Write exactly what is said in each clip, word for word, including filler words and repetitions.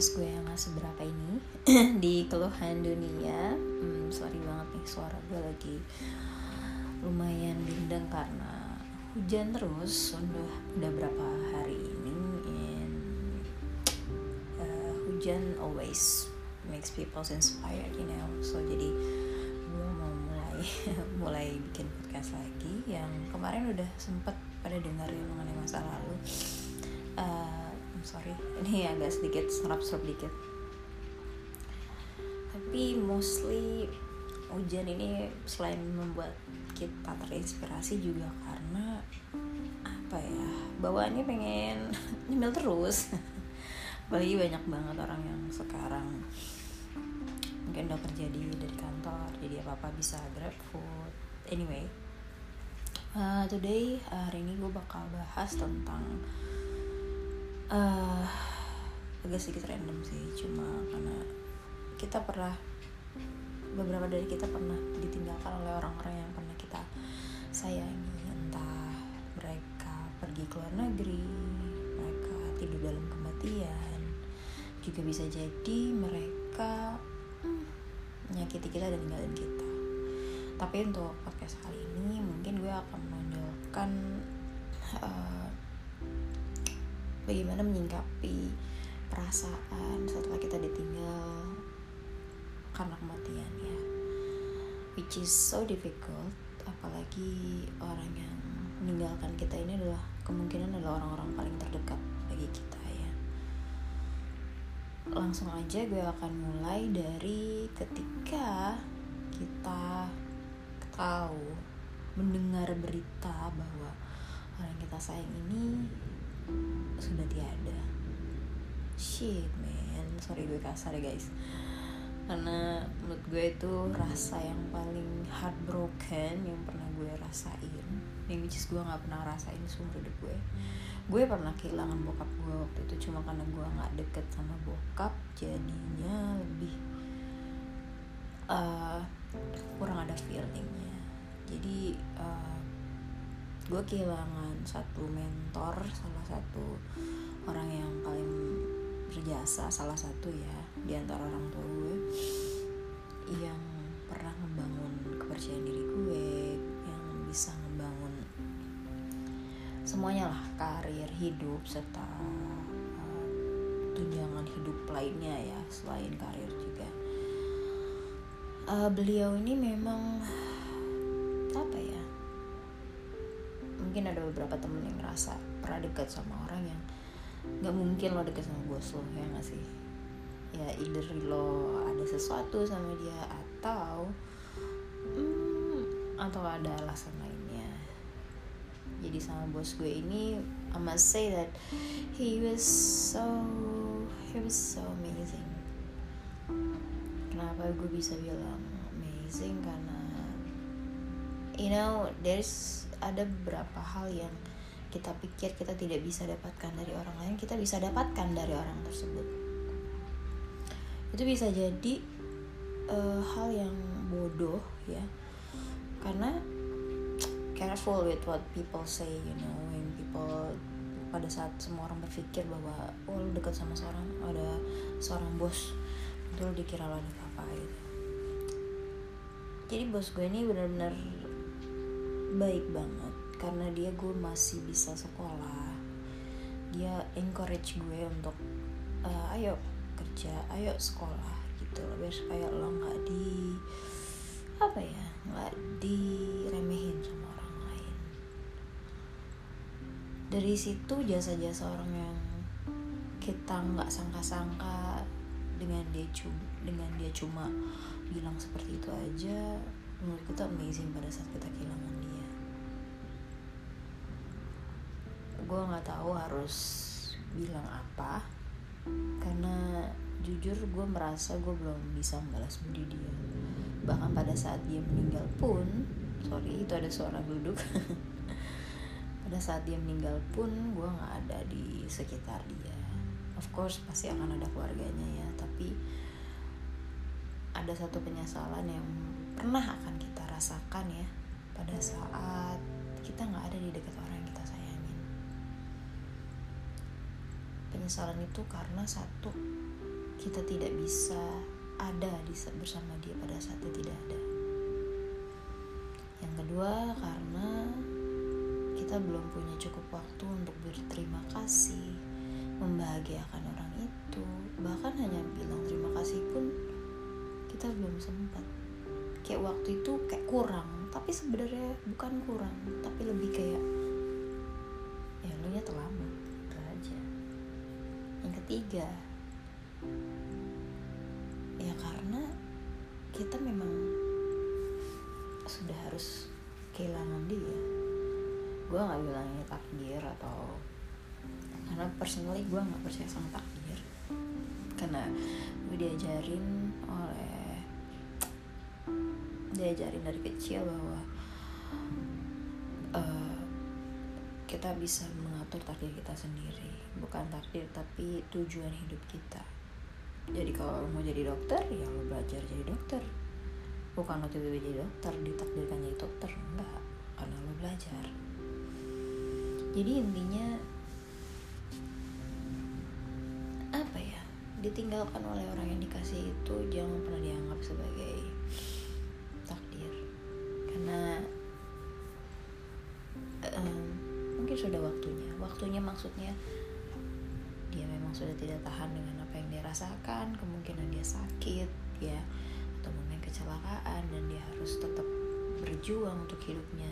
podcast gue yang gak seberapa ini di Keluhan Dunia. hmm, Sorry banget nih, suara gue lagi lumayan bindeng karena hujan terus. Udah, udah berapa hari ini. And uh, hujan always makes people inspired, you know. So jadi gue mau mulai mulai bikin podcast lagi. Yang kemarin udah sempet pada dengerin mengenai masa lalu. Uh, I'm sorry, ini agak sedikit serap-serap dikit. Tapi mostly hujan ini selain membuat kita terinspirasi juga karena apa ya, bawaannya pengen nyemil terus. Apalagi banyak banget orang yang sekarang mungkin udah kerja di dari kantor, jadi apa-apa bisa grab food. Anyway, uh, today uh, hari ini gue bakal bahas tentang Uh, agak sedikit random sih, cuma karena kita pernah, beberapa dari kita pernah ditinggalkan oleh orang-orang yang pernah kita sayangi. Entah mereka pergi ke luar negeri, mereka tidur dalam kematian, juga bisa jadi mereka hmm, menyakiti kita dan ninggalin kita. Tapi untuk podcast kali ini mungkin gue akan menunjukkan uh, bagaimana menyingkapi perasaan setelah kita ditinggal karena kematian, ya, which is so difficult. Apalagi orang yang meninggalkan kita ini adalah kemungkinan adalah orang-orang paling terdekat bagi kita, ya. Langsung aja gue akan mulai dari ketika kita tahu, mendengar berita bahwa orang yang kita sayang ini sudah tiada. Shit man, sorry gue kasar ya guys, karena menurut gue itu rasa yang paling heartbroken yang pernah gue rasain, yang which is gue gak pernah rasain seumur hidup gue. Gue pernah kehilangan bokap gue waktu itu, cuma karena gue gak deket sama bokap jadinya lebih uh, kurang ada feelingnya. Jadi uh, gue kehilangan satu mentor, salah satu orang yang paling berjasa, salah satu ya di antara orang tua gue, yang pernah membangun kepercayaan diri gue, yang bisa membangun semuanya lah, karir, hidup, serta uh, tunjangan hidup lainnya ya selain karir juga. Uh, beliau ini memang apa ya, mungkin ada beberapa temen yang ngerasa pernah dekat sama orang yang gak mungkin lo dekat sama bos lo, ya gak sih? Ya either lo ada sesuatu sama dia atau hmm, atau ada alasan lainnya. Jadi sama bos gue ini, I must say that he was so he was so amazing. Kenapa gue bisa bilang amazing? Karena you know, there's ada beberapa hal yang kita pikir kita tidak bisa dapatkan dari orang lain, kita bisa dapatkan dari orang tersebut. Itu bisa jadi uh, hal yang bodoh ya, karena careful with what people say, you know, when people, pada saat semua orang berpikir bahwa oh lu dekat sama seorang, ada seorang bos, itu lu dikira lo ada apa gitu. Jadi bos gue ini benar-benar baik banget, karena dia, gue masih bisa sekolah, dia encourage gue untuk uh, ayo kerja, ayo sekolah gitu loh, biar supaya lo nggak di apa ya nggak diremehin sama orang lain. Dari situ jasa-jasa orang yang kita nggak sangka-sangka, dengan dia cuma dengan dia cuma bilang seperti itu aja, menurut kita amazing pada saat kita kehilangan dia. Gue nggak tahu harus bilang apa, karena jujur gue merasa gue belum bisa membalas budi dia. Bahkan pada saat dia meninggal pun, sorry itu ada suara duduk. Pada saat dia meninggal pun gue nggak ada di sekitar dia. Of course pasti akan ada keluarganya ya, tapi ada satu penyesalan yang pernah akan kita rasakan ya pada saat kita nggak ada di dekat orang yang kita sayang. Penyesalan itu karena satu, kita tidak bisa ada bersama dia pada saat dia tidak ada. Yang kedua, karena kita belum punya cukup waktu untuk berterima kasih, membahagiakan orang itu, bahkan hanya bilang terima kasih pun kita belum sempat. Kayak waktu itu kayak kurang, tapi sebenarnya bukan kurang, tapi lebih kayak ya lu nya terlambat aja. Yang ketiga, ya karena kita memang sudah harus kehilangan dia. Gue nggak bilang ini takdir atau karena personally gue nggak percaya sama takdir, karena gue diajarin oleh diajarin dari kecil bahwa uh, kita bisa mengatur takdir kita sendiri, bukan takdir tapi tujuan hidup kita. Jadi kalau mau jadi dokter, ya lo belajar jadi dokter. Bukan lo tiba-tiba jadi dokter, ditakdirkan jadi dokter. Enggak, karena lo belajar. Jadi intinya apa ya, ditinggalkan oleh orang yang dikasih itu jangan pernah dianggap sebagai takdir. Karena um, mungkin sudah waktunya. Waktunya maksudnya dia memang sudah tidak tahan dengan apa yang dia rasakan, kemungkinan dia sakit ya, atau mungkin kecelakaan, dan dia harus tetap berjuang untuk hidupnya,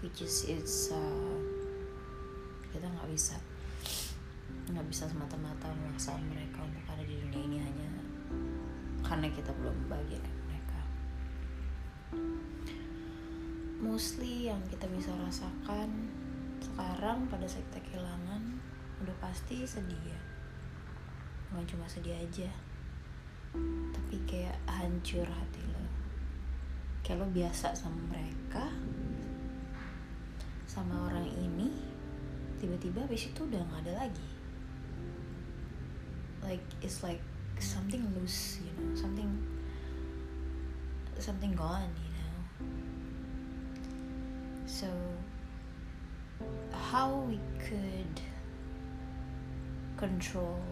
which is it's uh, kita nggak bisa nggak bisa semata-mata memaksa mereka untuk ada di dunia ini hanya karena kita belum membahagiakan mereka. Mostly yang kita bisa rasakan sekarang pada saat kita kehilangan udah pasti sedih ya. Gak cuma sedih aja, tapi kayak hancur hati lo. Kayak lo biasa sama mereka, sama orang ini, tiba-tiba abis itu udah gak ada lagi. Like it's like something loose, you know, something something gone, you know. So how we could control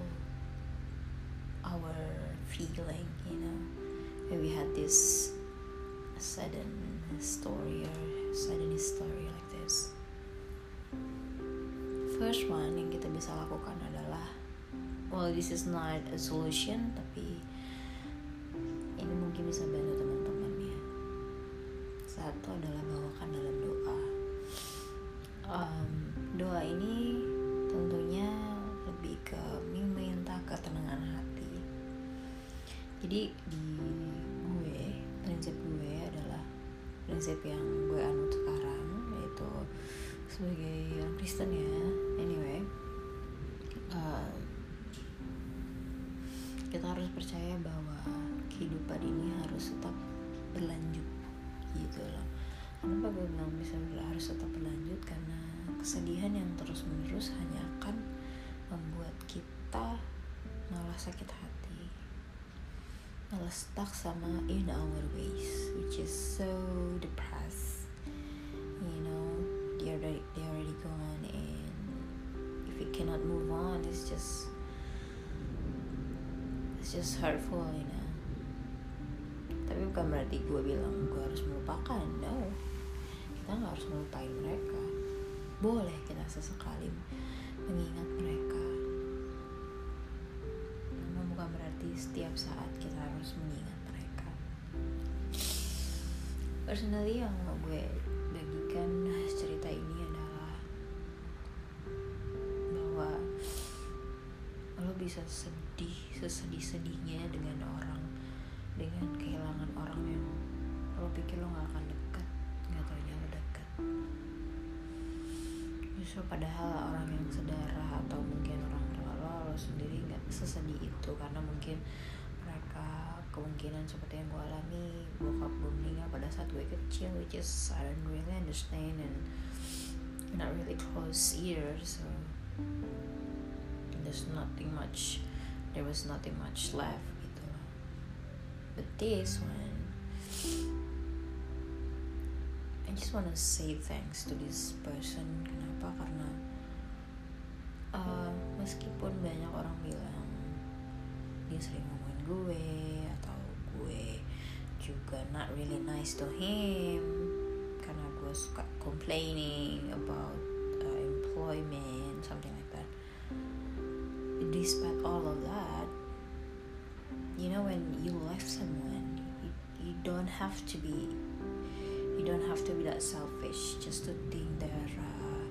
our feeling, you know, when we had this sudden story or sudden story like this. First one yang kita bisa lakukan adalah, well, this is not a solution, tapi ini mungkin bisa bantu teman-teman ya. Satu adalah bawakan dalam doa. Um, doa ini tentunya lebih ke minta ketenangan hati. Jadi di gue, prinsip gue adalah prinsip yang gue anut sekarang, yaitu sebagai orang Kristen ya. Anyway, uh, kita harus percaya bahwa kehidupan ini harus tetap berlanjut gitu loh. Kenapa gue bilang bisa harus tetap berlanjut? Karena kesedihan yang terus menerus hanya akan membuat kita malah sakit hati, malah stuck sama in our ways, which is so depressed, you know, they already, they already gone, and if we cannot move on, it's just it's just hurtful, you know. Tapi bukan berarti gue bilang gue harus melupakan, no, kita gak harus melupain mereka. Boleh kita sesekali mengingat mereka, namun bukan berarti setiap saat kita harus mengingat mereka. Personally, yang mau gue bagikan cerita ini adalah bahwa lo bisa sedih sesedih-sedihnya dengan orang, dengan kehilangan orang yang lo pikir lo gak akan dekat, gak taunya lo dekat. Justru padahal orang yang saudara atau mungkin orang tua lo, lo sendiri nggak sesedih itu, karena mungkin mereka kemungkinan seperti yang gue alami, bokap gue meninggal pada saat gue kecil, which is I don't really understand and not really close either, so there's nothing much, there was nothing much left gitu loh. But this one, I just wanna say thanks to this person. Kenapa? Karena uh, meskipun banyak orang bilang dia dia sering ngomongin gue, atau gue juga not really nice to him karena gue suka complaining about uh, employment, something like that. Despite all of that, you know, when you love someone, you, you don't have to be you don't have to be that selfish just to think there are uh,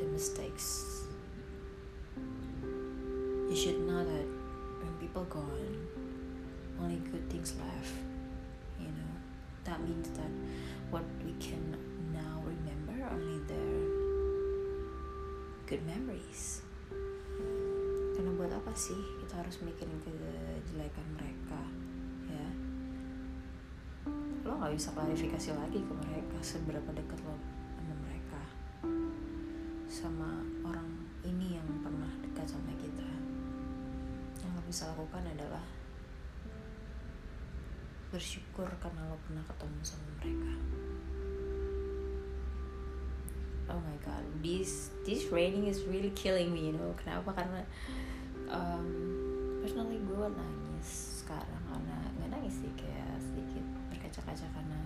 the mistakes. You should know that when people gone, only good things left, you know. That means that what we can now remember, only their good memories. Karena buat apa sih kita harus mikirin kejelekan mereka, ya? Lo gak bisa klarifikasi lagi ke mereka seberapa dekat lo sama mereka, sama orang ini yang pernah dekat sama kita. Yang lo bisa lakukan adalah bersyukur karena lo pernah ketemu sama mereka. Oh my god, this this raining is really killing me, you know. Kenapa? Karena um, personally gue nangis sekarang karena nggak nangis sih, kayak sedikit berkaca-kaca karena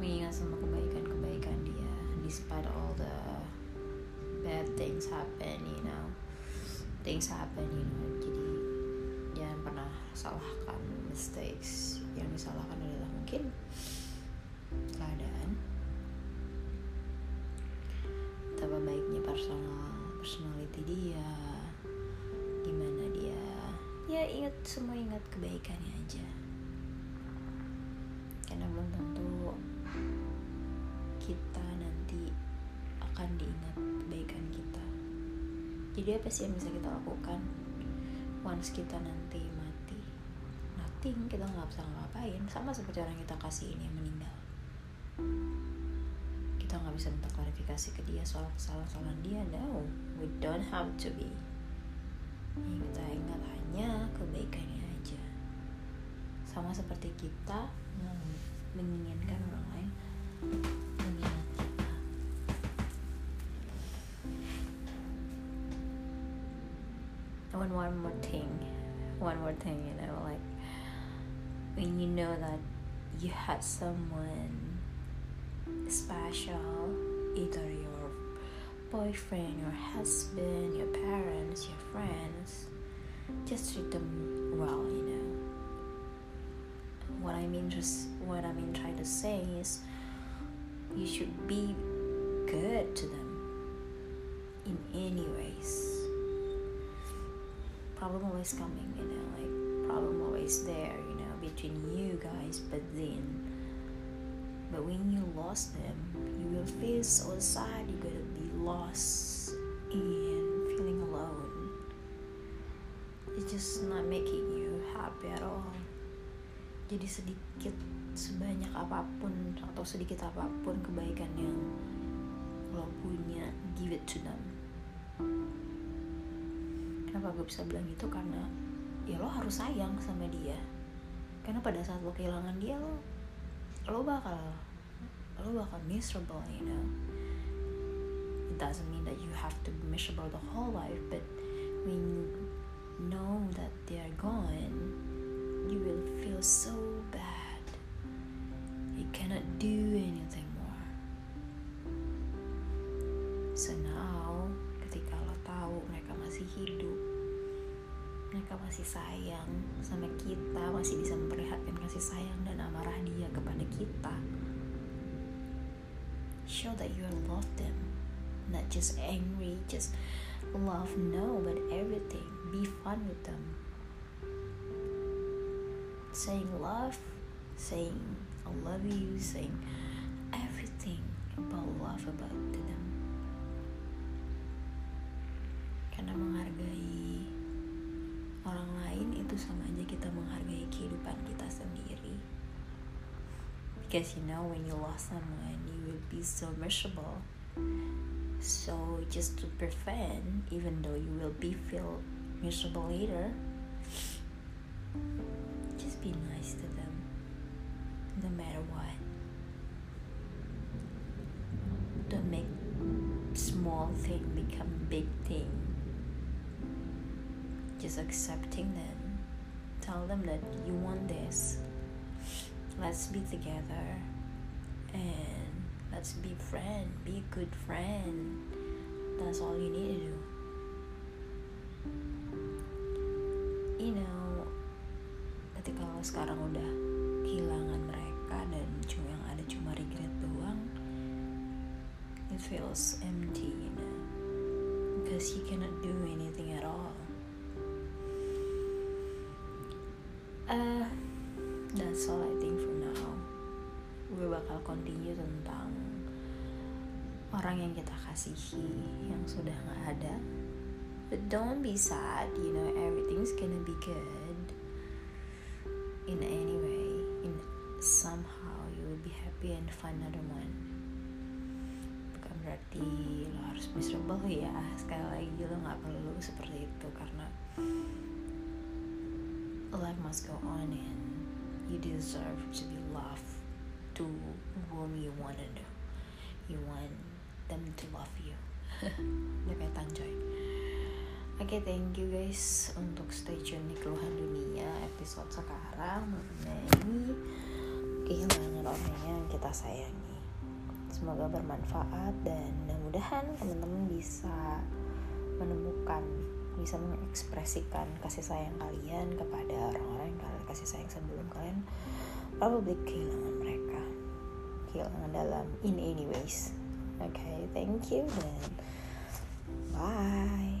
mengingat sama kebaikan-kebaikan dia, despite all the bad things happen, you know. Things happen, you know. Jadi jangan pernah salahkan mistakes. Yang disalahkan adalah mungkin keadaan. Betapa baiknya personal, personality dia, gimana dia. Ya ingat, semua ingat kebaikannya aja. Karena belum tentu kita nanti akan diingat kebaikan kita. Jadi apa sih yang bisa kita lakukan once kita nanti mati? Nothing, kita nggak bisa ngapain. Sama seperti orang kita kasih ini yang meninggal, kita nggak bisa minta klarifikasi ke dia soal kesalahan-kesalahan dia. No, we don't have to be. Yang kita ingat hanya kebaikannya aja. Sama seperti kita menginginkan orang lain mengingat kita. One one more thing, one more thing, you know, like when you know that you had someone special, either your boyfriend, your husband, your parents, your friends, just treat them well, you know. What I mean, just what I mean, trying to say is, you should be good to them in any ways. Problem always coming, you know, like problem always there, you know, between you guys. But then, but when you lost them, you will feel so sad. You're gonna be lost and feeling alone. It's just not making you happy at all. Jadi sedikit sebanyak apapun atau sedikit apapun kebaikan yang lo punya, give it to them. Kenapa gue bisa bilang itu? Karena ya lo harus sayang sama dia. Karena pada saat lo kehilangan dia, lo lo bakal lo bakal miserable, you know. It doesn't mean that you have to be miserable the whole life, but when you know that they are gone, you will feel so bad. You cannot do anything more. So now, ketika lo tahu mereka masih hidup, mereka masih sayang sama kita, masih bisa memperlihatkan kasih sayang dan amarah dia kepada kita, show that you love them, not just angry, just love, no, but everything. Be fun with them, saying love, saying I love you, saying everything about love about them. Karena menghargai orang lain itu sama aja kita menghargai kehidupan kita sendiri. Because you know, when you lost someone, you will be so miserable. So just to prevent, even though you will be feel miserable later, just be nice to them, no matter what. Don't make small thing become big thing. Just accepting them tell them that you want this, let's be together and let's be friend, be a good friend. That's all you need to do. You know, ketika lo sekarang udah kehilangan mereka dan cuma yang ada cuma regret doang, it feels empty, you know, because you cannot do anything at all. Uh, that's all I think for now. Gue bakal continue tentang orang yang kita kasihi yang sudah gak ada. But don't be sad, you know, everything's gonna be good. In any way, in somehow you will be happy and find another one. Bukan berarti lo harus miserable ya. Sekali lagi lo gak perlu seperti itu, karena life must go on and you deserve to be loved to whom you want to do. You want them to love you. Udah kayak Tanjoy. Oke, okay, thank you guys untuk stay tune di Keluhan Dunia episode sekarang mengenai kehilangan orang yang kita sayangi. Semoga bermanfaat dan mudah-mudahan teman-teman bisa menemukan, bisa mengekspresikan kasih sayang kalian kepada orang-orang yang kalian kasih sayang sebelum kalian probably kehilangan mereka, kehilangan dalam in any ways. Oke, okay, thank you dan bye.